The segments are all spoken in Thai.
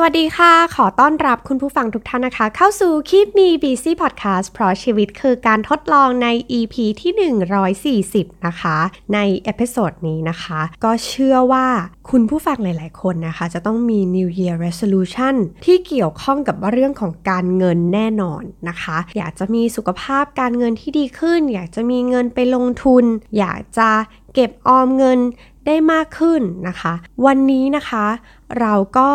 สวัสดีค่ะขอต้อนรับคุณผู้ฟังทุกท่านนะคะเข้าสู่ Keep Me Busy Podcast เพราะชีวิตคือการทดลองใน EP ที่140นะคะในเอพิโซดนี้นะคะก็เชื่อว่าคุณผู้ฟังหลายๆคนนะคะจะต้องมี New Year Resolution ที่เกี่ยวข้องกับเรื่องของการเงินแน่นอนนะคะอยากจะมีสุขภาพการเงินที่ดีขึ้นอยากจะมีเงินไปลงทุนอยากจะเก็บออมเงินได้มากขึ้นนะคะวันนี้นะคะเราก็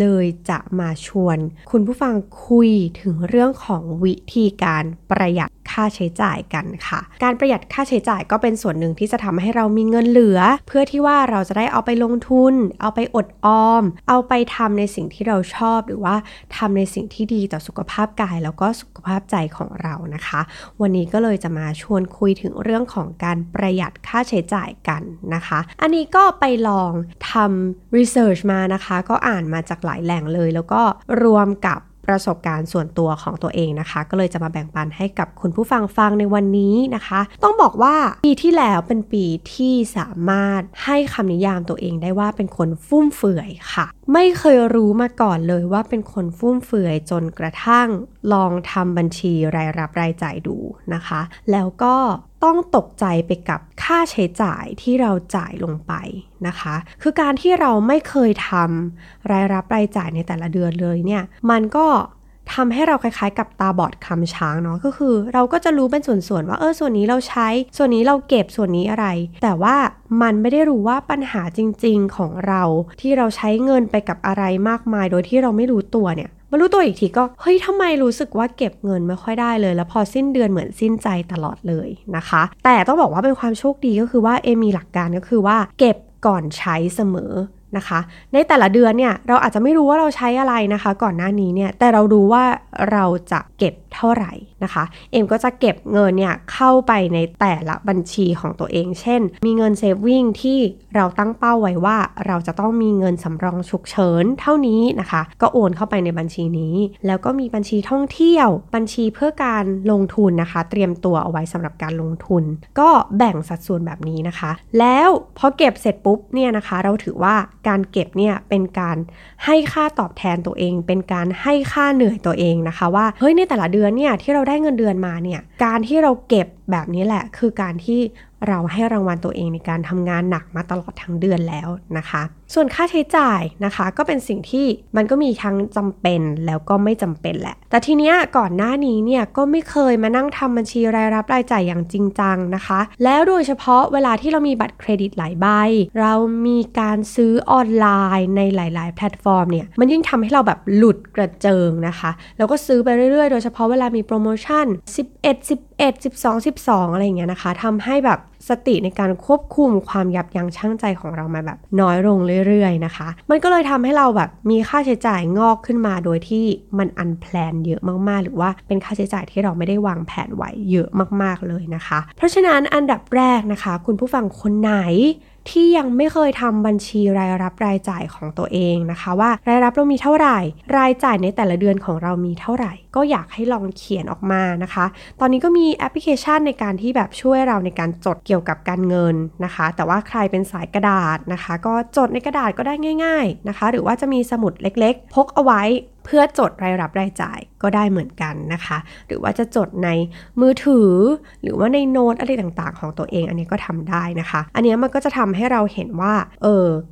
เลยจะมาชวนคุณผู้ฟังคุยถึงเรื่องของวิธีการประหยัดค่าใช้จ่ายกันค่ะการประหยัดค่าใช้จ่ายก็เป็นส่วนหนึ่งที่จะทำให้เรามีเงินเหลือเพื่อที่ว่าเราจะได้เอาไปลงทุนเอาไปอดออมเอาไปทำในสิ่งที่เราชอบหรือว่าทำในสิ่งที่ดีต่อสุขภาพกายแล้วก็สุขภาพใจของเรานะคะวันนี้ก็เลยจะมาชวนคุยถึงเรื่องของการประหยัดค่าใช้จ่ายกันนะคะอันนี้ก็ไปลองทำรีเสิร์ชมานะคะก็อ่านมาจากหลายแหล่งเลยแล้วก็รวมกับประสบการณ์ส่วนตัวของตัวเองนะคะก็เลยจะมาแบ่งปันให้กับคุณผู้ฟังฟังในวันนี้นะคะต้องบอกว่าปีที่แล้วเป็นปีที่สามารถให้คำนิยามตัวเองได้ว่าเป็นคนฟุ่มเฟือยค่ะไม่เคยรู้มาก่อนเลยว่าเป็นคนฟุ่มเฟือยจนกระทั่งลองทำบัญชีรายรับรายจ่ายดูนะคะแล้วก็ต้องตกใจไปกับค่าใช้จ่ายที่เราจ่ายลงไปนะคะคือการที่เราไม่เคยทำรายรับรายจ่ายในแต่ละเดือนเลยเนี่ยมันก็ทำให้เราคล้ายๆกับตาบอดคำช้างเนาะก็คือเราก็จะรู้เป็นส่วนๆว่าส่วนนี้เราใช้ส่วนนี้เราเก็บส่วนนี้อะไรแต่ว่ามันไม่ได้รู้ว่าปัญหาจริงๆของเราที่เราใช้เงินไปกับอะไรมากมายโดยที่เราไม่รู้ตัวเนี่ยมารู้ตัวอีกทีก็ทำไมรู้สึกว่าเก็บเงินไม่ค่อยได้เลยแล้วพอสิ้นเดือนเหมือนสิ้นใจตลอดเลยนะคะแต่ต้องบอกว่าเป็นความโชคดีก็คือว่ามีหลักการก็คือว่าเก็บก่อนใช้เสมอนะคะในแต่ละเดือนเนี่ยเราอาจจะไม่รู้ว่าเราใช้อะไรนะคะก่อนหน้านี้เนี่ยแต่เรารู้ว่าเราจะเก็บเท่าไหร่นะคะเอ็มก็จะเก็บเงินเนี่ยเข้าไปในแต่ละบัญชีของตัวเองเช่นมีเงินเซฟวิ่งที่เราตั้งเป้าไว้ว่าเราจะต้องมีเงินสำรองฉุกเฉินเท่านี้นะคะก็โอนเข้าไปในบัญชีนี้แล้วก็มีบัญชีท่องเที่ยวบัญชีเพื่อการลงทุนนะคะเตรียมตัวเอาไว้สำหรับการลงทุนก็แบ่งสัดส่วนแบบนี้นะคะแล้วพอเก็บเสร็จปุ๊บเนี่ยนะคะเราถือว่าการเก็บเนี่ยเป็นการให้ค่าตอบแทนตัวเองเป็นการให้ค่าเหนื่อยตัวเองนะคะว่าในแต่ละเดือนเนี่ยที่เราได้เงินเดือนมาเนี่ยการที่เราเก็บแบบนี้แหละคือการที่เราให้รางวัลตัวเองในการทำงานหนักมาตลอดทั้งเดือนแล้วนะคะส่วนค่าใช้จ่ายนะคะก็เป็นสิ่งที่มันก็มีทั้งจำเป็นแล้วก็ไม่จำเป็นแหละแต่ทีเนี้ยก่อนหน้านี้เนี่ยก็ไม่เคยมานั่งทำบัญชีรายรับรายจ่ายอย่างจริงจังนะคะแล้วโดยเฉพาะเวลาที่เรามีบัตรเครดิตหลายใบเรามีการซื้อออนไลน์ในหลายๆแพลตฟอร์มเนี่ยมันยิ่งทำให้เราแบบหลุดกระเจิงนะคะแล้วก็ซื้อไปเรื่อยๆโดยเฉพาะเวลามีโปรโมชั่น11 12 12อะไรอย่างเงี้ยนะคะทำให้แบบสติในการควบคุมความยับยั้งชั่งใจของเรามาแบบน้อยลงเรื่อยๆนะคะมันก็เลยทำให้เราแบบมีค่าใช้จ่ายงอกขึ้นมาโดยที่มันอันแพลนเยอะมากๆหรือว่าเป็นค่าใช้จ่ายที่เราไม่ได้วางแผนไว้เยอะมากๆเลยนะคะเพราะฉะนั้นอันดับแรกนะคะคุณผู้ฟังคนไหนที่ยังไม่เคยทำบัญชีรายรับรายจ่ายของตัวเองนะคะว่ารายรับเรามีเท่าไหร่รายจ่ายในแต่ละเดือนของเรามีเท่าไหร่ก็อยากให้ลองเขียนออกมานะคะตอนนี้ก็มีแอปพลิเคชันในการที่แบบช่วยเราในการจดเกี่ยวกับการเงินนะคะแต่ว่าใครเป็นสายกระดาษนะคะก็จดในกระดาษก็ได้ง่ายๆนะคะหรือว่าจะมีสมุดเล็กๆพกเอาไว้เพื่อจดรายรับรายจ่ายก็ได้เหมือนกันนะคะหรือว่าจะจดในมือถือหรือว่าในโน้ตอะไรต่างๆของตัวเองอันนี้ก็ทำได้นะคะอันนี้มันก็จะทำให้เราเห็นว่า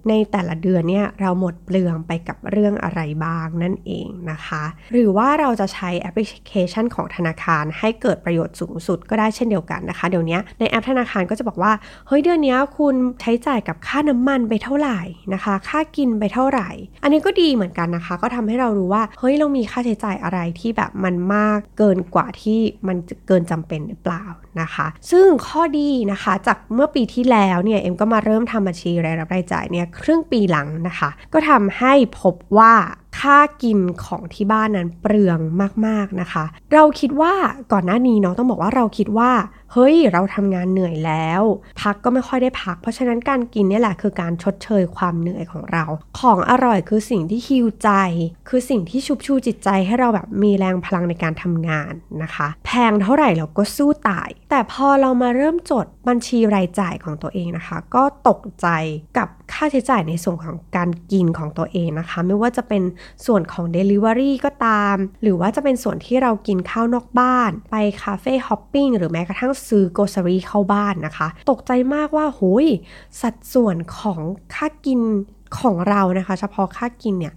ในแต่ละเดือนเนี่ยเราหมดเปลืองไปกับเรื่องอะไรบ้างนั่นเองนะคะหรือว่าเราจะใช้แอปพลิเคชันของธนาคารให้เกิดประโยชน์สูงสุดก็ได้เช่นเดียวกันนะคะเดี๋ยวนี้ในแอปธนาคารก็จะบอกว่าเดือนนี้คุณใช้จ่ายกับค่าน้ำมันไปเท่าไหร่นะคะค่ากินไปเท่าไหร่อันนี้ก็ดีเหมือนกันนะคะก็ทำให้เรารู้ว่าเรามีค่าใช้จ่ายอะไรที่แบบมันมากเกินกว่าที่มันเกินจำเป็นหรือเปล่านะคะซึ่งข้อดีนะคะจากเมื่อปีที่แล้วเนี่ยเอ็มก็มาเริ่มทำบัญชีรายรับรายจ่ายเนี่ยครึ่งปีหลังนะคะก็ทำให้พบว่าค่ากินของที่บ้านนั้นเปลืองมากๆนะคะเราคิดว่าก่อนหน้านี้เนาะต้องบอกว่าเราคิดว่าเราทำงานเหนื่อยแล้วพักก็ไม่ค่อยได้พักเพราะฉะนั้นการกินเนี่ยแหละคือการชดเชยความเหนื่อยของเราของอร่อยคือสิ่งที่ฮีลใจคือสิ่งที่ชุบชูจิตใจให้เราแบบมีแรงพลังในการทำงานนะคะแพงเท่าไหร่เราก็สู้ตายแต่พอเรามาเริ่มจดบัญชีรายจ่ายของตัวเองนะคะก็ตกใจกับ ค่าใช้จ่ายในส่วนของการกินของตัวเองนะคะไม่ว่าจะเป็นส่วนของ Delivery ก็ตามหรือว่าจะเป็นส่วนที่เรากินข้าวนอกบ้านไปคาเฟ่ฮอปปิ้งหรือแม้กระทั่งซื้อโกซารีเข้าบ้านนะคะตกใจมากว่าหุยสัดส่วนของค่ากินของเรานะคะเฉพาะค่ากินเนี่ย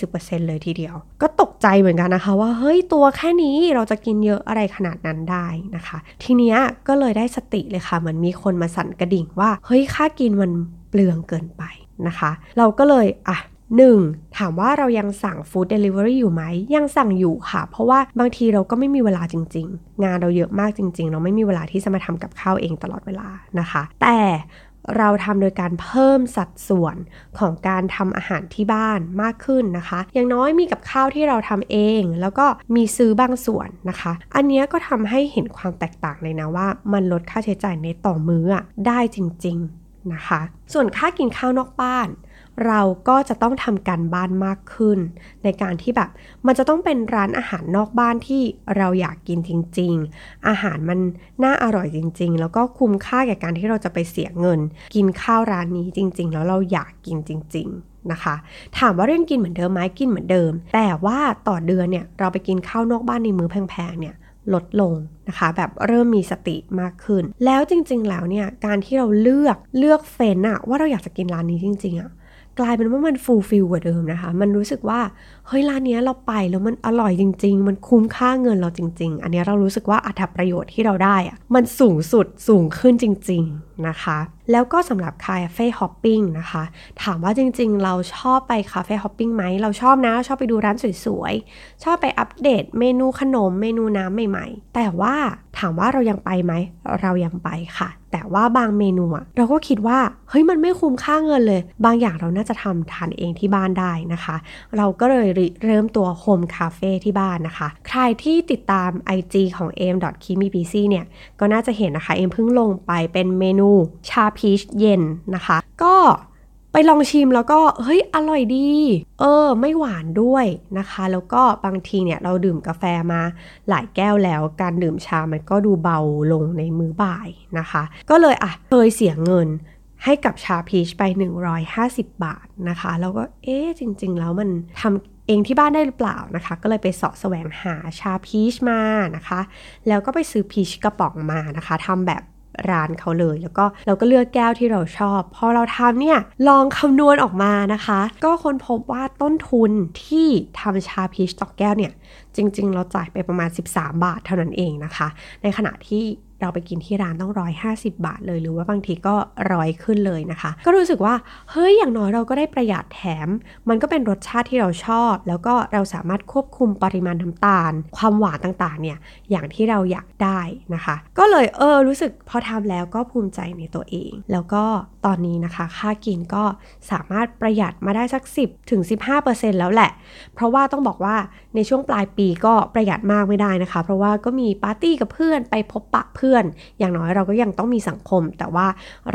30-40% เลยทีเดียวก็ตกใจเหมือนกันนะคะว่าเฮ้ยตัวแค่นี้เราจะกินเยอะอะไรขนาดนั้นได้นะคะทีเนี้ยก็เลยได้สติเลยค่ะเหมือนมีคนมาสั่นกระดิ่งว่าเฮ้ยค่ากินมันเปลืองเกินไปนะคะเราก็เลยอ่ะ1ถามว่าเรายังสั่งฟู้ดเดลิเวอรี่อยู่ไหมยังสั่งอยู่ค่ะเพราะว่าบางทีเราก็ไม่มีเวลาจริงๆงานเราเยอะมากจริงๆเราไม่มีเวลาที่จะมาทำกับข้าวเองตลอดเวลานะคะแต่เราทำโดยการเพิ่มสัดส่วนของการทำอาหารที่บ้านมากขึ้นนะคะอย่างน้อยมีกับข้าวที่เราทำเองแล้วก็มีซื้อบางส่วนนะคะอันนี้ก็ทำให้เห็นความแตกต่างเลยนะว่ามันลดค่าใช้จ่ายในต่อมื้อได้จริงๆนะคะส่วนค่ากินข้าวนอกบ้านเราก็จะต้องทำการบ้านมากขึ้นในการที่แบบมันจะต้องเป็นร้านอาหารนอกบ้านที่เราอยากกินจริงๆอาหารมันน่าอร่อยจริงๆแล้วก็คุ้มค่าแก่การที่เราจะไปเสียเงินกินข้าวร้านนี้จริงๆแล้วเราอยากกินจริงๆนะคะถามว่าเรื่องกินเหมือนเดิมไหมกินเหมือนเดิมแต่ว่าต่อเดือนเนี่ยเราไปกินข้าวนอกบ้านในมื้อแพงๆเนี่ยลดลงนะคะแบบเริ่มมีสติมากขึ้นแล้วจริงๆแล้วเนี่ยการที่เราเลือกเฟ้นอะว่าเราอยากจะกินร้านนี้จริงๆอะกลายเป็นว่ามันฟูลฟิลกว่าเดิมนะคะมันรู้สึกว่าเฮ้ยร้านนี้เราไปแล้วมันอร่อยจริงๆมันคุ้มค่าเงินเราจริงๆอันนี้เรารู้สึกว่าอัตราประโยชน์ที่เราได้อะมันสูงสุดสูงขึ้นจริงๆนะคะแล้วก็สำหรับคาเฟ่ฮอปปิ้งนะคะถามว่าจริงๆเราชอบไปคาเฟ่ฮอปปิ้งไหมเราชอบนะชอบไปดูร้านสวยๆชอบไปอัปเดตเมนูขนมเมนูน้ำใหม่ๆแต่ว่าถามว่าเรายังไปไหมเรายังไปค่ะแต่ว่าบางเมนูอะเราก็คิดว่าเฮ้ยมันไม่คุ้มค่าเงินเลยบางอย่างเราน่าจะทำทานเองที่บ้านได้นะคะเราก็เลยเริ่มตัวโฮมคาเฟ่ที่บ้านนะคะใครที่ติดตาม IG ของ am.keepmebusy เนี่ยก็น่าจะเห็นนะคะเอ็มเพิ่งลงไปเป็นเมนูชาพีชเย็นนะคะก็ไปลองชิมแล้วก็เฮ้ยอร่อยดีไม่หวานด้วยนะคะแล้วก็บางทีเนี่ยเราดื่มกาแฟมาหลายแก้วแล้วการดื่มชามันก็ดูเบาลงในมื้อบ่ายนะคะก็เลยอ่ะเคยเสียเงินให้กับชาพีชไป150 บาทนะคะแล้วก็จริงๆแล้วมันทำเองที่บ้านได้หรือเปล่านะคะก็เลยไปเสาะแสวงหาชาพีชมานะคะแล้วก็ไปซื้อพีชกระป๋องมานะคะทำแบบร้านเขาเลยแล้วก็เราก็เลือกแก้วที่เราชอบพอเราทำเนี่ยลองคำนวณออกมานะคะก็ค้นพบว่าต้นทุนที่ทำชาพีชต่อแก้วเนี่ยจริงๆเราจ่ายไปประมาณ13 บาทเท่านั้นเองนะคะในขณะที่เราไปกินที่ร้านต้อง150 บาทเลยหรือว่าบางทีก็100ขึ้นเลยนะคะก็รู้สึกว่าเฮ้ยอย่างน้อยเราก็ได้ประหยัดแถมมันก็เป็นรสชาติที่เราชอบแล้วก็เราสามารถควบคุมปริมาณน้ำตาลความหวานต่างๆเนี่ยอย่างที่เราอยากได้นะคะก็เลยรู้สึกพอทำแล้วก็ภูมิใจในตัวเองแล้วก็ตอนนี้นะคะค่ากินก็สามารถประหยัดมาได้สัก 10-15% แล้วแหละเพราะว่าต้องบอกว่าในช่วงปลายปีก็ประหยัดมากไม่ได้นะคะเพราะว่าก็มีปาร์ตี้กับเพื่อนไปพบปะเพื่อนอย่างน้อยเราก็ยังต้องมีสังคมแต่ว่า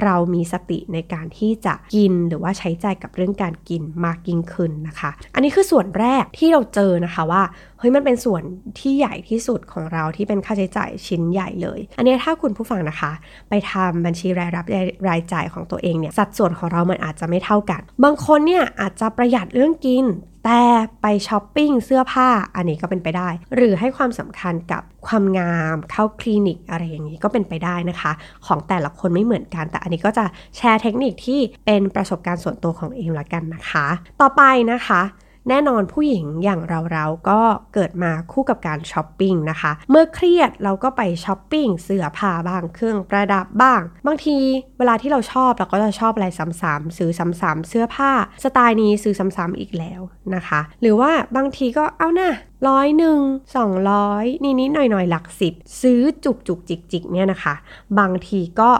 เรามีสติในการที่จะกินหรือว่าใช้จ่ายกับเรื่องการกินมากยิ่งขึ้นนะคะอันนี้คือส่วนแรกที่เราเจอนะคะว่าเฮ้ยมันเป็นส่วนที่ใหญ่ที่สุดของเราที่เป็นค่าใช้จ่ายชิ้นใหญ่เลยอันนี้ถ้าคุณผู้ฟังนะคะไปทำบัญชีรายรับรายจ่ายของตัวเองเนี่ยสัดส่วนของเรามันอาจจะไม่เท่ากันบางคนเนี่ยอาจจะประหยัดเรื่องกินแต่ไปช้อปปิ้งเสื้อผ้าอันนี้ก็เป็นไปได้หรือให้ความสำคัญกับความงามเข้าคลินิกอะไรอย่างนี้ก็เป็นไปได้นะคะของแต่ละคนไม่เหมือนกันแต่อันนี้ก็จะแชร์เทคนิคที่เป็นประสบการณ์ส่วนตัวของเองละกันนะคะต่อไปนะคะแน่นอนผู้หญิงอย่างเราๆก็เกิดมาคู่กับการช้อปปิ้งนะคะเมื่อเครียดเราก็ไปช้อปปิ้งเสื้อผ้าบ้างเครื่องประดับบ้างบางทีเวลาที่เราชอบเราก็จะชอบอะไรซ้ำๆซื้อซ้ำๆเสื้อผ้าสไตล์นี้ซื้อซ้ำๆอีกแล้วนะคะหรือว่าบางทีก็เอานะ100 200นิดๆหน่อยๆหลักสิบซื้อจุกๆจิกๆเนี่ยนะคะบางทีก็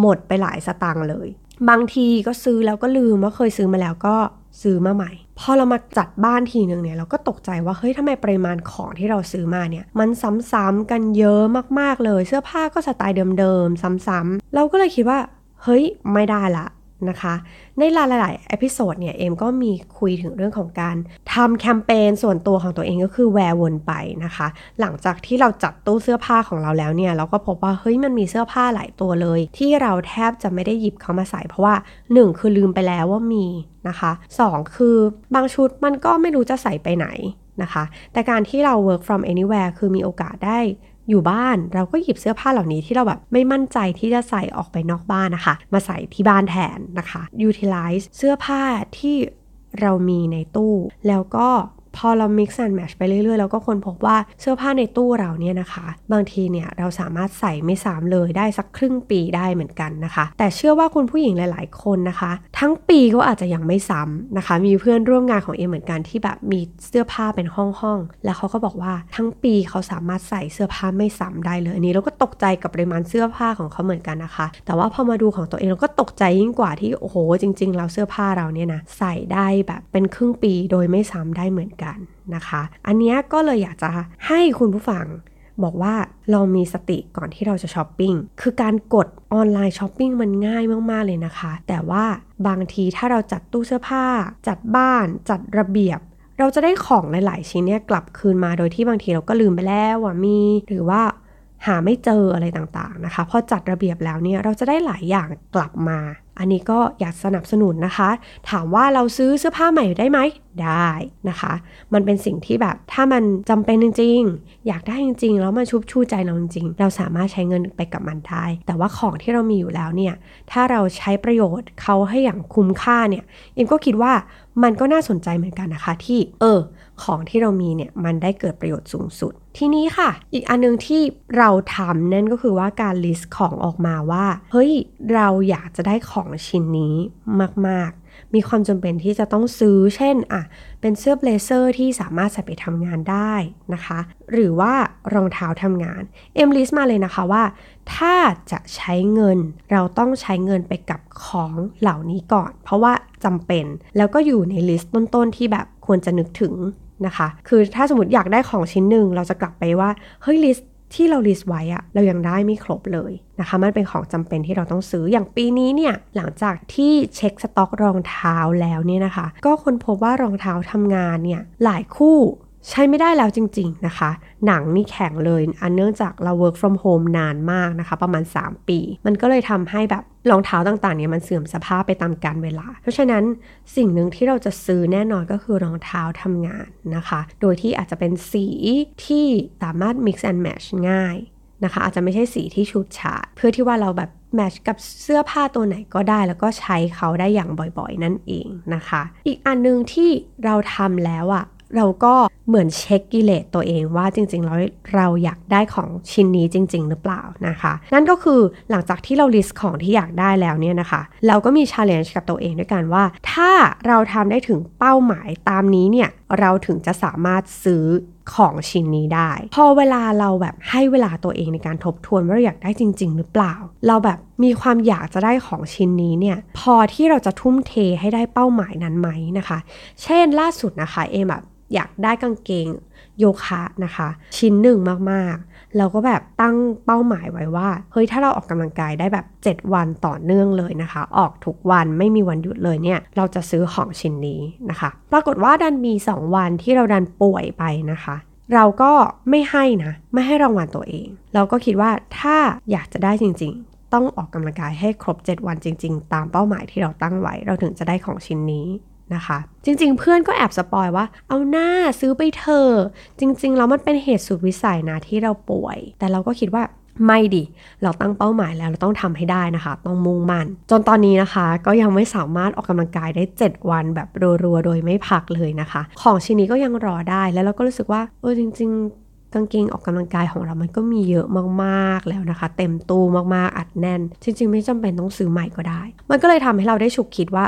หมดไปหลายสตางค์เลยบางทีก็ซื้อแล้วก็ลืมว่าเคยซื้อมาแล้วก็ซื้อมาใหม่พอเรามาจัดบ้านทีนึงเนี่ยเราก็ตกใจว่าเฮ้ยทำไมปริมาณของที่เราซื้อมาเนี่ยมันซ้ำๆกันเยอะมากๆเลยเสื้อผ้าก็สไตล์เดิมๆซ้ำๆเราก็เลยคิดว่าเฮ้ยไม่ได้ละ นะคะในหลายๆเอพิโซดเนี่ยเอมก็มีคุยถึงเรื่องของการทำแคมเปญส่วนตัวของตัวเองก็คือแวร์วนไปนะคะหลังจากที่เราจัดตู้เสื้อผ้าของเราแล้วเนี่ยเราก็พบว่าเฮ้ยมันมีเสื้อผ้าหลายตัวเลยที่เราแทบจะไม่ได้หยิบเข้ามาใส่เพราะว่า1คือลืมไปแล้วว่ามีนะคะ2คือบางชุดมันก็ไม่รู้จะใส่ไปไหนนะคะแต่การที่เรา work from anywhere คือมีโอกาสได้อยู่บ้านเราก็หยิบเสื้อผ้าเหล่านี้ที่เราแบบไม่มั่นใจที่จะใส่ออกไปนอกบ้านนะคะมาใส่ที่บ้านแทนนะคะ utilize เสื้อผ้าที่เรามีในตู้แล้วก็พอเรา mix and match ไปเรื่อยๆแล้วก็คนพบว่าเสื้อผ้าในตู้เราเนี่ยนะคะบางทีเนี่ยเราสามารถใส่ไม่ซ้ำเลยได้สักครึ่งปีได้เหมือนกันนะคะแต่เชื่อว่าคุณผู้หญิงหลายๆคนนะคะทั้งปีก็อาจจะยังไม่ซ้ำนะคะมีเพื่อนร่วมงานของเอเหมือนกันที่แบบมีเสื้อผ้าเป็นห้องๆแล้วเขาก็บอกว่าทั้งปีเขาสามารถใส่เสื้อผ้าไม่ซ้ำได้เลยอันนี้เราก็ตกใจกับปริมาณเสื้อผ้าของเขาเหมือนกันนะคะแต่ว่าพอมาดูของตัวเองเราก็ตกใจยิ่งกว่าที่โอ้โหจริงๆเราเสื้อผ้าเราเนี่ยนะใส่ได้แบบเป็นครึ่งปีโดยไม่ซ้ำได้เหมือนกันนะคะอันนี้ก็เลยอยากจะให้คุณผู้ฟังบอกว่าเรามีสติก่อนที่เราจะช้อปปิ้งคือการกดออนไลน์ช้อปปิ้งมันง่ายมากๆเลยนะคะแต่ว่าบางทีถ้าเราจัดตู้เสื้อผ้าจัดบ้านจัดระเบียบเราจะได้ของหลายๆชิ้นเนี่ยกลับคืนมาโดยที่บางทีเราก็ลืมไปแล้วว่ามีหรือว่าหาไม่เจออะไรต่างๆนะคะพอจัดระเบียบแล้วเนี่ยเราจะได้หลายอย่างกลับมาอันนี้ก็อยากสนับสนุนนะคะถามว่าเราซื้อเสื้อผ้าใหม่ได้ไหมได้นะคะมันเป็นสิ่งที่แบบถ้ามันจำเป็นจริงๆอยากได้จริงๆแล้วมันชุบชูใจเราจริงๆเราสามารถใช้เงินไปกับมันได้แต่ว่าของที่เรามีอยู่แล้วเนี่ยถ้าเราใช้ประโยชน์เขาให้อย่างคุ้มค่าเนี่ยเอ็มก็คิดว่ามันก็น่าสนใจเหมือนกันนะคะที่ของที่เรามีเนี่ยมันได้เกิดประโยชน์สูงสุดทีนี้ค่ะอีกอันนึงที่เราทำนั่นก็คือว่าการลิสต์ของออกมาว่าเฮ้ยเราอยากจะได้ของชิ้นนี้มากๆมีความจำเป็นที่จะต้องซื้อเช่นเป็นเสื้อเบลเซอร์ที่สามารถใส่ไปทำงานได้นะคะหรือว่ารองเท้าทำงานเอ็มลิสต์มาเลยนะคะว่าถ้าจะใช้เงินเราต้องใช้เงินไปกับของเหล่านี้ก่อนเพราะว่าจำเป็นแล้วก็อยู่ในลิสต์ต้นๆที่แบบควรจะนึกถึงนะคะคือถ้าสมมติอยากได้ของชิ้นหนึ่งเราจะกลับไปว่าเฮ้ยลิสต์ที่เราลิสต์ไว้อะเรายังได้ไม่ครบเลยนะคะมันเป็นของจำเป็นที่เราต้องซื้ออย่างปีนี้เนี่ยหลังจากที่เช็คสต็อกรองเท้าแล้วเนี่ยนะคะก็ค้นพบว่ารองเท้าทำงานเนี่ยหลายคู่ใช้ไม่ได้แล้วจริงๆนะคะหนังนี่แข็งเลยอันเนื่องจากเรา work from home นานมากนะคะประมาณ3ปีมันก็เลยทำให้แบบรองเท้าต่างๆเนี่ยมันเสื่อมสภาพไปตามกาลเวลาเพราะฉะนั้นสิ่งหนึ่งที่เราจะซื้อแน่นอนก็คือรองเท้าทำงานนะคะโดยที่อาจจะเป็นสีที่สามารถ mix and match ง่ายนะคะอาจจะไม่ใช่สีที่ฉูดฉาดเพื่อที่ว่าเราแบบแมทช์กับเสื้อผ้าตัวไหนก็ได้แล้วก็ใช้เขาได้อย่างบ่อยๆนั่นเองนะคะอีกอันนึงที่เราทำแล้วอะเราก็เหมือนเช็คกิเลสตัวเองว่าจริงๆแล้วเราอยากได้ของชิ้นนี้จริงๆหรือเปล่านะคะนั่นก็คือหลังจากที่เราลิสต์ของที่อยากได้แล้วเนี่ยนะคะเราก็มี challenge กับตัวเองด้วยกันว่าถ้าเราทำได้ถึงเป้าหมายตามนี้เนี่ยเราถึงจะสามารถซื้อของชิ้นนี้ได้พอเวลาเราแบบให้เวลาตัวเองในการทบทวนว่าเราอยากได้จริงๆหรือเปล่าเราแบบมีความอยากจะได้ของชิ้นนี้เนี่ยพอที่เราจะทุ่มเทให้ได้เป้าหมายนั้นไหมนะคะเช่นล่าสุดนะคะเอแบบอยากได้กางเกงโยคะนะคะชิ้นหนึ่งมากๆเราก็แบบตั้งเป้าหมายไว้ว่าเฮ้ยถ้าเราออกกำลังกายได้แบบ7วันต่อเนื่องเลยนะคะออกทุกวันไม่มีวันหยุดเลยเนี่ยเราจะซื้อของชิ้นนี้นะคะปรากฏว่าดันมี2วันที่เราดันป่วยไปนะคะเราก็ไม่ให้รางวัลตัวเองเราก็คิดว่าถ้าอยากจะได้จริงๆต้องออกกำลังกายให้ครบ7วันจริงๆตามเป้าหมายที่เราตั้งไว้เราถึงจะได้ของชิ้นนี้นะคะจริงๆเพื่อนก็แอบสปอยว่าเอาหน้าซื้อไปเถอะจริงๆแล้วมันเป็นเหตุสุดวิสัยนะที่เราป่วยแต่เราก็คิดว่าไม่ดิเราตั้งเป้าหมายแล้วเราต้องทำให้ได้นะคะต้องมุ่งมั่นจนตอนนี้นะคะก็ยังไม่สามารถออกกำลังกายได้7วันแบบรัวๆโดยไม่พักเลยนะคะของชิ้นนี้ก็ยังรอได้แล้วเราก็รู้สึกว่าจริงๆกางเกงออกกำลังกายของเรามันก็มีเยอะมากๆแล้วนะคะเต็มตู้มากๆอัดแน่นจริงๆไม่จำเป็นต้องซื้อใหม่ก็ได้มันก็เลยทำให้เราได้ฉุกคิดว่า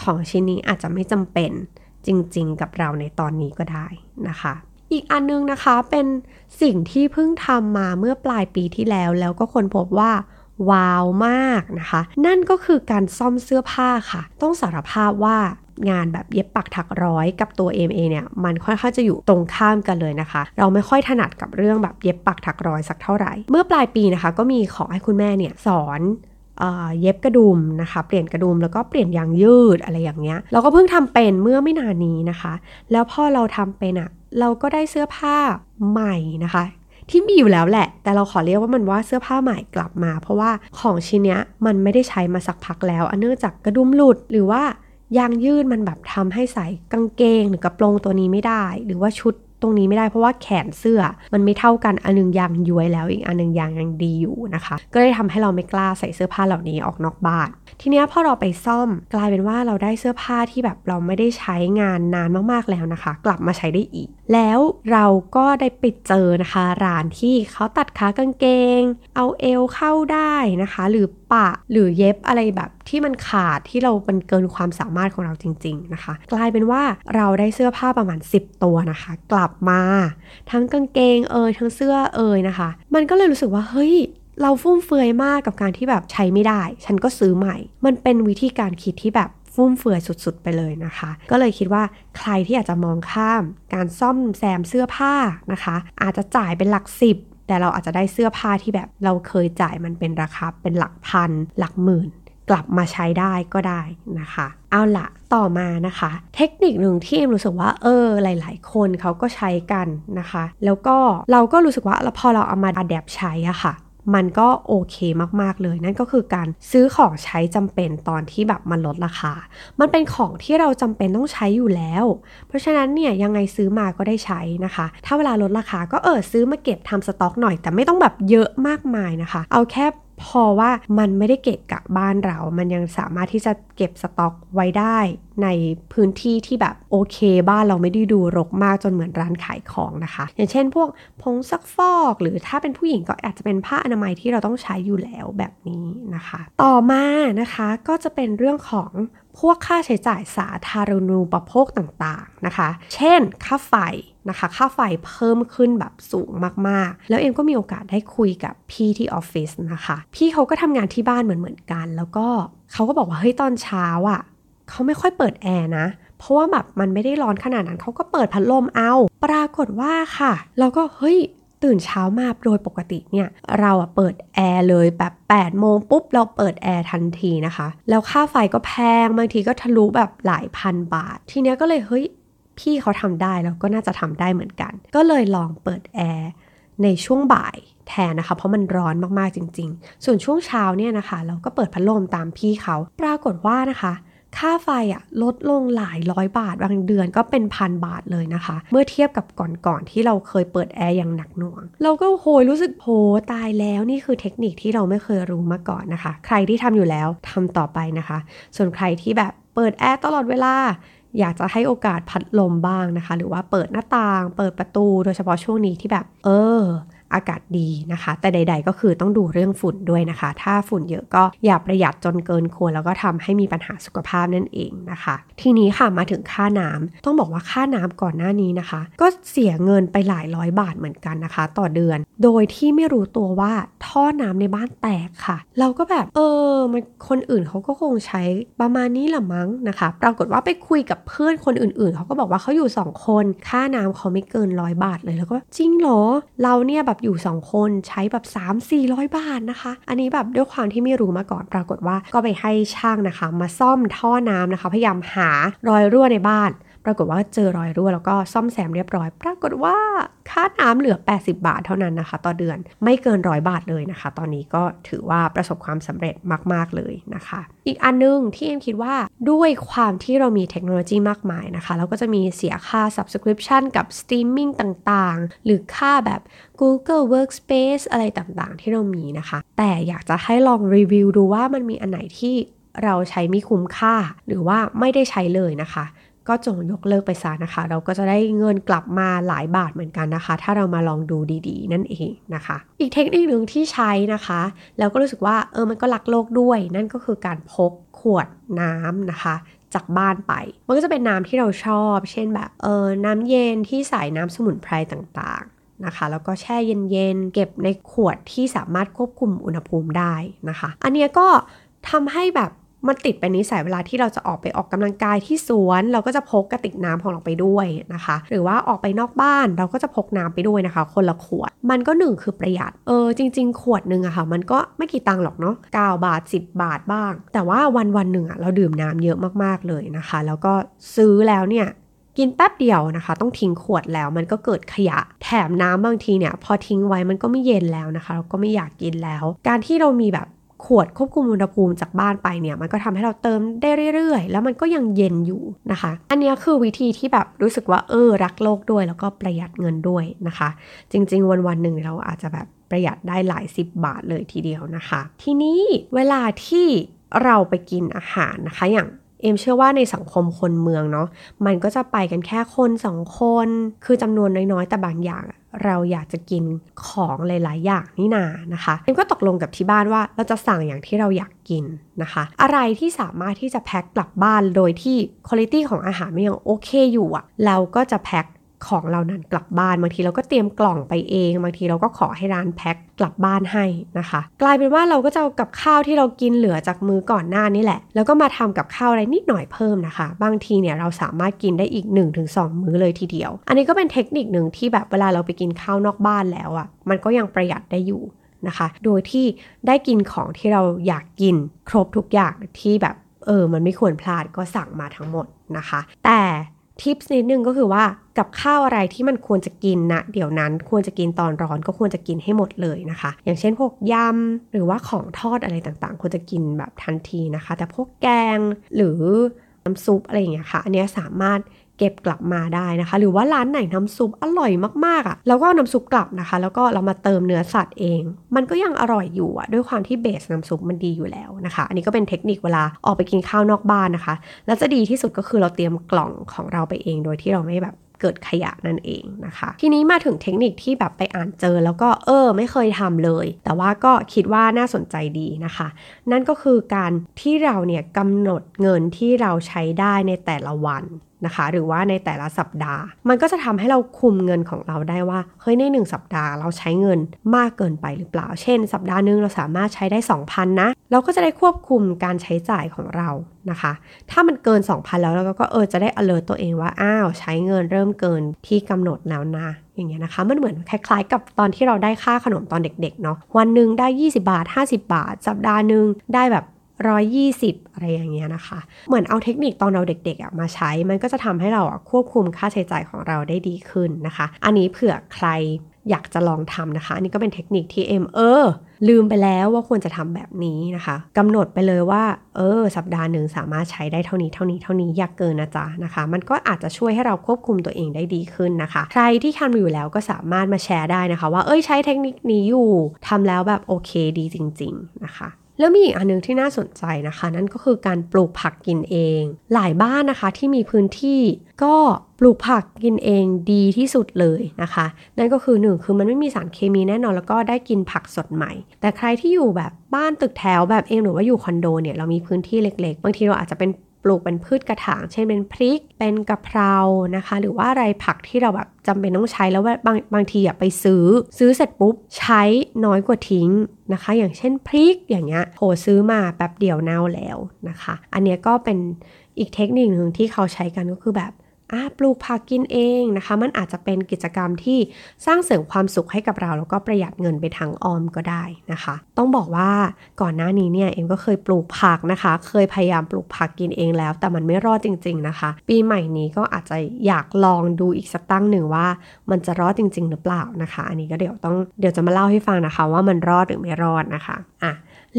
ของชิ้นนี้อาจจะไม่จำเป็นจริงๆกับเราในตอนนี้ก็ได้นะคะอีกอันนึงนะคะเป็นสิ่งที่เพิ่งทำมาเมื่อปลายปีที่แล้วแล้วก็คนพบว่าว้าวมากนะคะนั่นก็คือการซ่อมเสื้อผ้าค่ะต้องสารภาพว่างานแบบเย็บปักถักร้อยกับตัวเอมเองเนี่ยมันค่อนข้างจะอยู่ตรงข้ามกันเลยนะคะเราไม่ค่อยถนัดกับเรื่องแบบเย็บปักถักร้อยสักเท่าไหร่เมื่อปลายปีนะคะก็มีขอให้คุณแม่เนี่ยสอน เย็บกระดุมนะคะเปลี่ยนกระดุมแล้วก็เปลี่ยนยางยืดอะไรอย่างเงี้ยเราก็เพิ่งทำเป็นเมื่อไม่นานนี้นะคะแล้วพอเราทำเป็นอะเราก็ได้เสื้อผ้าใหม่นะคะที่มีอยู่แล้วแหละแต่เราขอเรียกว่ามันว่าเสื้อผ้าใหม่กลับมาเพราะว่าของชิ้นเนี้ยมันไม่ได้ใช้มาสักพักแล้วเนื่องจากกระดุมหลุดหรือว่ายางยืดมันแบบทำให้ใส่กางเกงหรือกระโปรงตัวนี้ไม่ได้หรือว่าชุดตรงนี้ไม่ได้เพราะว่าแขนเสื้อมันไม่เท่ากันอันนึงยางย้วยแล้วอีกอันนึงยางยังดีอยู่นะคะก็เลยทำให้เราไม่กล้าใส่เสื้อผ้าเหล่านี้ออกนอกบ้านทีนี้พอเราไปซ่อมกลายเป็นว่าเราได้เสื้อผ้าที่แบบเราไม่ได้ใช้งานนานมากๆแล้วนะคะกลับมาใช้ได้อีกแล้วเราก็ได้ไปเจอนะคะร้านที่เขาตัดขากางเกงเอาเอวเข้าได้นะคะหรือปะหรือเย็บอะไรแบบที่มันขาดที่เรามันเกินความสามารถของเราจริงๆนะคะกลายเป็นว่าเราได้เสื้อผ้าประมาณ10ตัวนะคะกลับมาทั้งกางเกงทั้งเสื้อนะคะมันก็เลยรู้สึกว่าเฮ้ยเราฟุ่มเฟือยมากกับการที่แบบใช้ไม่ได้ฉันก็ซื้อใหม่มันเป็นวิธีการคิดที่แบบฟุ่มเฟือยสุดๆไปเลยนะคะก็เลยคิดว่าใครที่อาจจะมองข้ามการซ่อมแซมเสื้อผ้านะคะอาจจะจ่ายเป็นหลัก10แต่เราอาจจะได้เสื้อผ้าที่แบบเราเคยจ่ายมันเป็นราคาเป็นหลักพันหลักหมื่นกลับมาใช้ได้ก็ได้นะคะเอาละต่อมานะคะเทคนิคหนึ่งที่เอ็มรู้สึกว่าหลายๆคนเขาก็ใช้กันนะคะแล้วก็เราก็รู้สึกว่าพอเราเอามาadaptใช้อะค่ะมันก็โอเคมากๆเลยนั่นก็คือการซื้อของใช้จำเป็นตอนที่แบบมันลดราคามันเป็นของที่เราจำเป็นต้องใช้อยู่แล้วเพราะฉะนั้นเนี่ยยังไงซื้อมาก็ได้ใช้นะคะถ้าเวลาลดราคาก็ซื้อมาเก็บทำสต็อกหน่อยแต่ไม่ต้องแบบเยอะมากมายนะคะเอาแค่พอว่ามันไม่ได้เกะกะบ้านเรามันยังสามารถที่จะเก็บสต็อกไว้ได้ในพื้นที่ที่แบบโอเคบ้านเราไม่ได้ดูรกมากจนเหมือนร้านขายของนะคะอย่างเช่นพวกผงซักฟอกหรือถ้าเป็นผู้หญิงก็อาจจะเป็นผ้าอนามัยที่เราต้องใช้อยู่แล้วแบบนี้นะคะต่อมานะคะก็จะเป็นเรื่องของพวกค่าใช้จ่ายสาธารณูปโภคต่างๆนะคะเช่นค่าไฟนะคะค่าไฟเพิ่มขึ้นแบบสูงมากๆแล้วเอ็มก็มีโอกาสได้คุยกับพี่ที่ออฟฟิศนะคะพี่เขาก็ทำงานที่บ้านเหมือนกันแล้วก็เขาก็บอกว่าเฮ้ยตอนเช้าอ่ะเขาไม่ค่อยเปิดแอร์นะเพราะว่าแบบมันไม่ได้ร้อนขนาดนั้นเขาก็เปิดพัดลมเอาปรากฏว่าค่ะเราก็เฮ้ยตื่นเช้ามาโดยปกติเนี่ยเราเปิดแอร์เลยแบบ8โมงปุ๊บเราเปิดแอร์ทันทีนะคะแล้วค่าไฟก็แพงบางทีก็ทะลุแบบหลายพันบาททีเนี้ยก็เลยเฮ้ยพี่เขาทำได้แล้วก็น่าจะทำได้เหมือนกันก็เลยลองเปิดแอร์ในช่วงบ่ายแทนนะคะเพราะมันร้อนมากๆจริงๆส่วนช่วงเช้าเนี่ยนะคะเราก็เปิดพัดลมตามพี่เขาปรากฏว่านะคะค่าไฟลดลงหลายร้อยบาทบางเดือนก็เป็นพันบาทเลยนะคะเมื่อเทียบกับก่อนที่เราเคยเปิดแอร์อย่างหนักหน่วงเราก็โหยรู้สึกโหตายแล้วนี่คือเทคนิคที่เราไม่เคยรู้มาก่อนนะคะใครที่ทำอยู่แล้วทำต่อไปนะคะส่วนใครที่แบบเปิดแอร์ตลอดเวลาอยากจะให้โอกาสพัดลมบ้างนะคะหรือว่าเปิดหน้าต่างเปิดประตูโดยเฉพาะช่วงนี้ที่แบบอากาศดีนะคะแต่ใดๆก็คือต้องดูเรื่องฝุ่นด้วยนะคะถ้าฝุ่นเยอะก็อย่าประหยัดจนเกินควรแล้วก็ทำให้มีปัญหาสุขภาพนั่นเองนะคะทีนี้ค่ะมาถึงค่าน้ำต้องบอกว่าค่าน้ำก่อนหน้านี้นะคะก็เสียเงินไปหลายร้อยบาทเหมือนกันนะคะต่อเดือนโดยที่ไม่รู้ตัวว่าท่อน้ำในบ้านแตกค่ะเราก็แบบมันคนอื่นเขาก็คงใช้ประมาณนี้ละมั้งนะคะปรากฏว่าไปคุยกับเพื่อนคนอื่นๆเขาก็บอกว่าเขาอยู่2คนค่าน้ำเขาไม่เกิน100บาทเลยแล้วก็จริงเหรอเราเนี่ยแบบอยู่2คนใช้แบบ 300-400 บาทนะคะอันนี้แบบด้วยความที่ไม่รู้มาก่อนปรากฏว่าก็ไปให้ช่างนะคะมาซ่อมท่อน้ำนะคะพยายามหารอยรั่วในบ้านปรากฏว่าเจอรอยรั่วแล้วก็ซ่อมแซมเรียบร้อยปรากฏว่าค่าน้ำเหลือ80บาทเท่านั้นนะคะต่อเดือนไม่เกิน100บาทเลยนะคะตอนนี้ก็ถือว่าประสบความสำเร็จมากๆเลยนะคะอีกอันนึงที่เอ็มคิดว่าด้วยความที่เรามีเทคโนโลยีมากมายนะคะเราก็จะมีเสียค่า subscription กับ streaming ต่างๆหรือค่าแบบ Google Workspace อะไรต่างๆที่เรามีนะคะแต่อยากจะให้ลองรีวิวดูว่ามันมีอันไหนที่เราใช้ไม่คุ้มค่าหรือว่าไม่ได้ใช้เลยนะคะก็จงยกเลิกไปซะนะคะเราก็จะได้เงินกลับมาหลายบาทเหมือนกันนะคะถ้าเรามาลองดูดีๆนั่นเองนะคะอีกเทคนิคนึงที่ใช้นะคะแล้วก็รู้สึกว่ามันก็รักโลกด้วยนั่นก็คือการพกขวดน้ำนะคะจากบ้านไปมันก็จะเป็นน้ำที่เราชอบเช่นแบบน้ำเย็นที่ใส่น้ำสมุนไพรต่างๆนะคะแล้วก็แช่เย็นๆเก็บในขวดที่สามารถควบคุมอุณหภูมิได้นะคะอันนี้ก็ทำให้แบบ มันติดเป็นนิสัยเวลาที่เราจะออกไปออกกำลังกายที่สวนเราก็จะพกกระติกน้ำของเราไปด้วยนะคะหรือว่าออกไปนอกบ้านเราก็จะพกน้ำไปด้วยนะคะคนละขวดมันก็หนึ่งคือประหยัดจริงๆขวดนึงอะค่ะมันก็ไม่กี่ตังค์หรอกเนาะ9บาท10บาทบ้างแต่ว่าวันๆนึงอะเราดื่มน้ำเยอะมากๆเลยนะคะแล้วก็ซื้อแล้วเนี่ยกินแป๊บเดียวนะคะต้องทิ้งขวดแล้วมันก็เกิดขยะแถมน้ำบางทีเนี่ยพอทิ้งไว้มันก็ไม่เย็นแล้วนะคะเราก็ไม่อยากกินแล้วการที่เรามีแบบขวดควบคุมอุณหภูมิจากบ้านไปเนี่ยมันก็ทำให้เราเติมได้เรื่อยๆแล้วมันก็ยังเย็นอยู่นะคะอันนี้คือวิธีที่แบบรู้สึกว่ารักโลกด้วยแล้วก็ประหยัดเงินด้วยนะคะจริงๆวันๆหนึ่งเราอาจจะแบบประหยัดได้หลาย10บาทเลยทีเดียวนะคะทีนี้เวลาที่เราไปกินอาหารนะคะอย่างเชื่อว่าในสังคมคนเมืองเนาะมันก็จะไปกันแค่คน2คนคือจำนวนน้อยๆแต่บางอย่างเราอยากจะกินของหลายๆอย่างนี่นานะคะเอ็มก็ตกลงกับที่บ้านว่าเราจะสั่งอย่างที่เราอยากกินนะคะอะไรที่สามารถที่จะแพ็คกลับบ้านโดยที่คุณภาพของอาหารมันยังโอเคอยู่อ่ะเราก็จะแพ็คของเรานั้นกลับบ้านบางทีเราก็เตรียมกล่องไปเองบางทีเราก็ขอให้ร้านแพ็คกลับบ้านให้นะคะกลายเป็นว่าเราก็จะเอากับข้าวที่เรากินเหลือจากมื้อก่อนหน้านี่แหละแล้วก็มาทำกับข้าวอะไรนิดหน่อยเพิ่มนะคะบางทีเนี่ยเราสามารถกินได้อีก 1-2 มื้อเลยทีเดียวอันนี้ก็เป็นเทคนิคนึงที่แบบเวลาเราไปกินข้าวนอกบ้านแล้วอ่ะมันก็ยังประหยัดได้อยู่นะคะโดยที่ได้กินของที่เราอยากกินครบทุกอย่างที่แบบมันไม่ควรพลาดก็สั่งมาทั้งหมดนะคะแต่ทิปส์นิดนึงก็คือว่ากับข้าวอะไรที่มันควรจะกินนะเดี๋ยวนั้นควรจะกินตอนร้อนก็ควรจะกินให้หมดเลยนะคะอย่างเช่นพวกยำหรือว่าของทอดอะไรต่างๆควรจะกินแบบทันทีนะคะแต่พวกแกงหรือน้ำซุปอะไรอย่างเงี้ยค่ะอันนี้สามารถเก็บกลับมาได้นะคะหรือว่าร้านไหนน้ำซุปอร่อยมากๆอ่ะเราก็เอาน้ำซุปกลับนะคะแล้วก็เรามาเติมเนื้อสัตว์เองมันก็ยังอร่อยอยู่อ่ะด้วยความที่เบสน้ำซุปมันดีอยู่แล้วนะคะอันนี้ก็เป็นเทคนิคเวลาออกไปกินข้าวนอกบ้านนะคะแล้วจะดีที่สุดก็คือเราเตรียมกล่องของเราไปเองโดยที่เราไม่แบบเกิดขยะนั่นเองนะคะทีนี้มาถึงเทคนิคที่แบบไปอ่านเจอแล้วก็ไม่เคยทำเลยแต่ว่าก็คิดว่าน่าสนใจดีนะคะนั่นก็คือการที่เราเนี่ยกำหนดเงินที่เราใช้ได้ในแต่ละวันนะคะหรือว่าในแต่ละสัปดาห์มันก็จะทำให้เราคุมเงินของเราได้ว่าเฮ้ยใน1สัปดาห์เราใช้เงินมากเกินไปหรือเปล่าเช่นสัปดาห์นึงเราสามารถใช้ได้ 2,000 นะเราก็จะได้ควบคุมการใช้จ่ายของเรานะคะถ้ามันเกิน 2,000 แล้วเราก็จะได้ alert ตัวเองว่าอ้าวใช้เงินเริ่มเกินที่กำหนดแล้วนะอย่างเงี้ยนะคะมันเหมือนคล้ายๆกับตอนที่เราได้ค่าขนมตอนเด็กๆเนาะวันนึงได้20บาท50บาทสัปดาห์นึงได้แบบ120อะไรอย่างเงี้ยนะคะเหมือนเอาเทคนิคตอนเราเด็กๆมาใช้มันก็จะทำให้เราควบคุมค่าใช้จ่ายของเราได้ดีขึ้นนะคะอันนี้เผื่อใครอยากจะลองทำนะคะอันนี้ก็เป็นเทคนิคที่ลืมไปแล้วว่าควรจะทำแบบนี้นะคะกำหนดไปเลยว่าสัปดาห์หนึ่งสามารถใช้ได้เท่านี้เท่านี้เท่านี้อย่าเกินนะจ๊ะนะคะมันก็อาจจะช่วยให้เราควบคุมตัวเองได้ดีขึ้นนะคะใครที่ทำอยู่แล้วก็สามารถมาแชร์ได้นะคะว่าใช้เทคนิคนี้อยู่ทำแล้วแบบโอเคดีจริงๆนะคะแล้วมีอีกอันนึงที่น่าสนใจนะคะนั่นก็คือการปลูกผักกินเองหลายบ้านนะคะที่มีพื้นที่ก็ปลูกผักกินเองดีที่สุดเลยนะคะนั่นก็คือ1คือมันไม่มีสารเคมีแน่นอนแล้วก็ได้กินผักสดใหม่แต่ใครที่อยู่แบบบ้านตึกแถวแบบเองหรือว่าอยู่คอนโดเนี่ยเรามีพื้นที่เล็กๆบางทีเราอาจจะเป็นปลูกเป็นพืชกระถางเช่นเป็นพริกเป็นกะเพรานะคะหรือว่าอะไรผักที่เราแบบจำเป็นต้องใช้แล้วบางทีไปซื้อเสร็จปุ๊บใช้น้อยกว่าทิ้งนะคะอย่างเช่นพริกอย่างเงี้ยซื้อมาแป๊บเดียวเน่าแล้วนะคะอันเนี้ยก็เป็นอีกเทคนิคนึงที่เขาใช้กันก็คือแบบปลูกผักกินเองนะคะมันอาจจะเป็นกิจกรรมที่สร้างเสริมความสุขให้กับเราแล้วก็ประหยัดเงินไปทางออมก็ได้นะคะต้องบอกว่าก่อนหน้านี้เนี่ยเอ็มก็เคยปลูกผักนะคะเคยพยายามปลูกผักกินเองแล้วแต่มันไม่รอดจริงๆนะคะปีใหม่นี้ก็อาจจะอยากลองดูอีกสักตั้งหนึ่งว่ามันจะรอดจริงๆหรือเปล่านะคะอันนี้ก็เดี๋ยวจะมาเล่าให้ฟังนะคะว่ามันรอดหรือไม่รอดนะคะ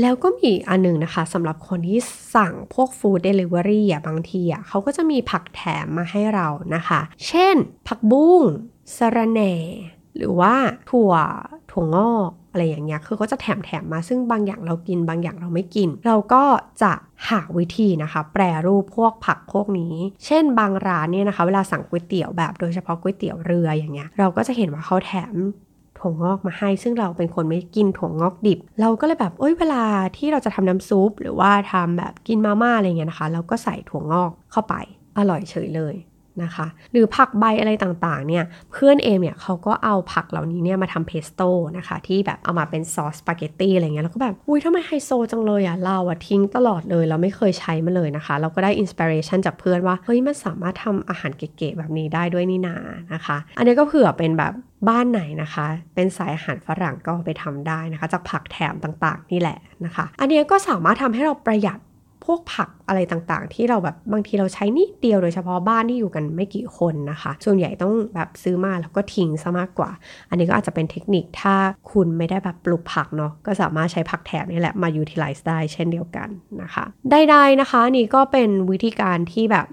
แล้วก็มีอันนึงนะคะสำหรับคนที่สั่งพวกฟู้ดเดลิเวอรี่บางทีเขาก็จะมีผักแถมมาให้เรานะคะเช่นผักบุ้งสะระแหน่หรือว่าถั่วงอกอะไรอย่างเงี้ยคือเขาจะแถมมาซึ่งบางอย่างเรากินบางอย่างเราไม่กินเราก็จะหาวิธีนะคะแปรรูปพวกผักพวกนี้เช่นบางร้านเนี่ยนะคะเวลาสั่งก๋วยเตี๋ยวแบบโดยเฉพาะก๋วยเตี๋ยวเรืออย่างเงี้ยเราก็จะเห็นว่าเขาแถมถั่วงอกมาให้ซึ่งเราเป็นคนไม่กินถั่วงอกดิบเราก็เลยแบบเวลาที่เราจะทำน้ำซุปหรือว่าทำแบบกินมาม่าอะไรเงี้ยนะคะเราก็ใส่ถั่วงอกเข้าไปอร่อยเฉยเลย นะคะหรือผักใบอะไรต่างๆเนี่ยเพื่อนเอมเนี่ยเขาก็เอาผักเหล่านี้เนี่ยมาทำเพสโต้นะคะที่แบบเอามาเป็นซอสสปาเกตตี้อะไรเงี้ยแล้วก็แบบอุ้ยทำไมไฮโซจังเลยอ่ะเราอ่ะทิ้งตลอดเลยเราไม่เคยใช้มันเลยนะคะเราก็ได้อินสปิเรชันจากเพื่อนว่าเฮ้ยมันสามารถทำอาหารเก๋ๆแบบนี้ได้ด้วยนี่นานะคะอันนี้ก็เผื่อเป็นแบบบ้านไหนนะคะเป็นสายอาหารฝรั่งก็ไปทำได้นะคะจากผักแถมต่างๆนี่แหละนะคะอันนี้ก็สามารถทำให้เราประหยัดพวกผักอะไรต่างๆที่เราแบบบางทีเราใช้นิดเดียวโดยเฉพาะบ้านที่อยู่กันไม่กี่คนนะคะส่วนใหญ่ต้องแบบซื้อมาแล้วก็ทิ้งซะมากกว่าอันนี้ก็อาจจะเป็นเทคนิคถ้าคุณไม่ได้แบบปลูกผักเนาะก็สามารถใช้ผักแถบนี่แหละมา utilize ได้เช่นเดียวกันนะคะได้นะคะนี่ก็เป็นวิธีการที่แบบ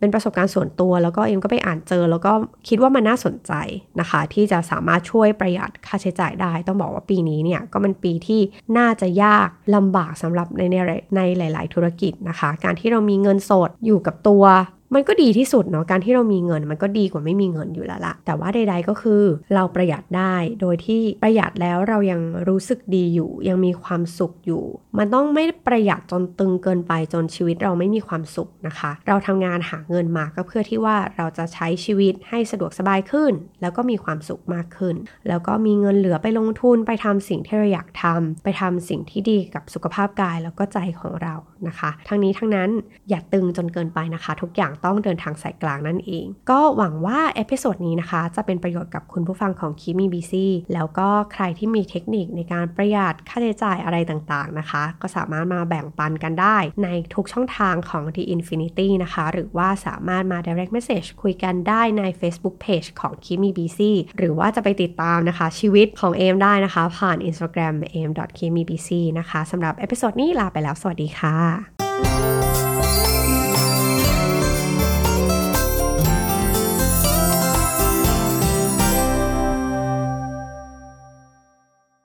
เป็นประสบการณ์ส่วนตัวแล้วก็เอ็มก็ไปอ่านเจอแล้วก็คิดว่ามันน่าสนใจนะคะที่จะสามารถช่วยประหยัดค่าใช้จ่ายได้ต้องบอกว่าปีนี้เนี่ยก็มันปีที่น่าจะยากลำบากสำหรับในหลายๆธุรกิจนะคะการที่เรามีเงินสดอยู่กับตัวมันก็ดีที่สุดเนาะการที่เรามีเงินมันก็ดีกว่าไม่มีเงินอยู่แล้วละแต่ว่าใดๆก็คือเราประหยัดได้โดยที่ประหยัดแล้วเรายังรู้สึกดีอยู่ยังมีความสุขอยู่มันต้องไม่ประหยัดจนตึงเกินไปจนชีวิตเราไม่มีความสุขนะคะเราทำงานหาเงินมาก็เพื่อที่ว่าเราจะใช้ชีวิตให้สะดวกสบายขึ้นแล้วก็มีความสุขมากขึ้นแล้วก็มีเงินเหลือไปลงทุนไปทำสิ่งที่เราอยากทำไปทำสิ่งที่ดีกับสุขภาพกายแล้วก็ใจของเรานะคะทั้งนี้ทั้งนั้นอย่าตึงจนเกินไปนะคะทุกอย่างต้องเดินทางสายกลางนั่นเองก็หวังว่าเอพิโซดนี้นะคะจะเป็นประโยชน์กับคุณผู้ฟังของ Keep Me Busy แล้วก็ใครที่มีเทคนิคในการประหยัดค่าใช้จ่ายอะไรต่างๆนะคะก็สามารถมาแบ่งปันกันได้ในทุกช่องทางของ The Infinity นะคะหรือว่าสามารถมา direct message คุยกันได้ใน Facebook Page ของ Keep Me Busy หรือว่าจะไปติดตามนะคะชีวิตของเอมได้นะคะผ่าน Instagram aim.keepmebusy นะคะสำหรับเอพิโซดนี้ลาไปแล้วสวัสดีค่ะ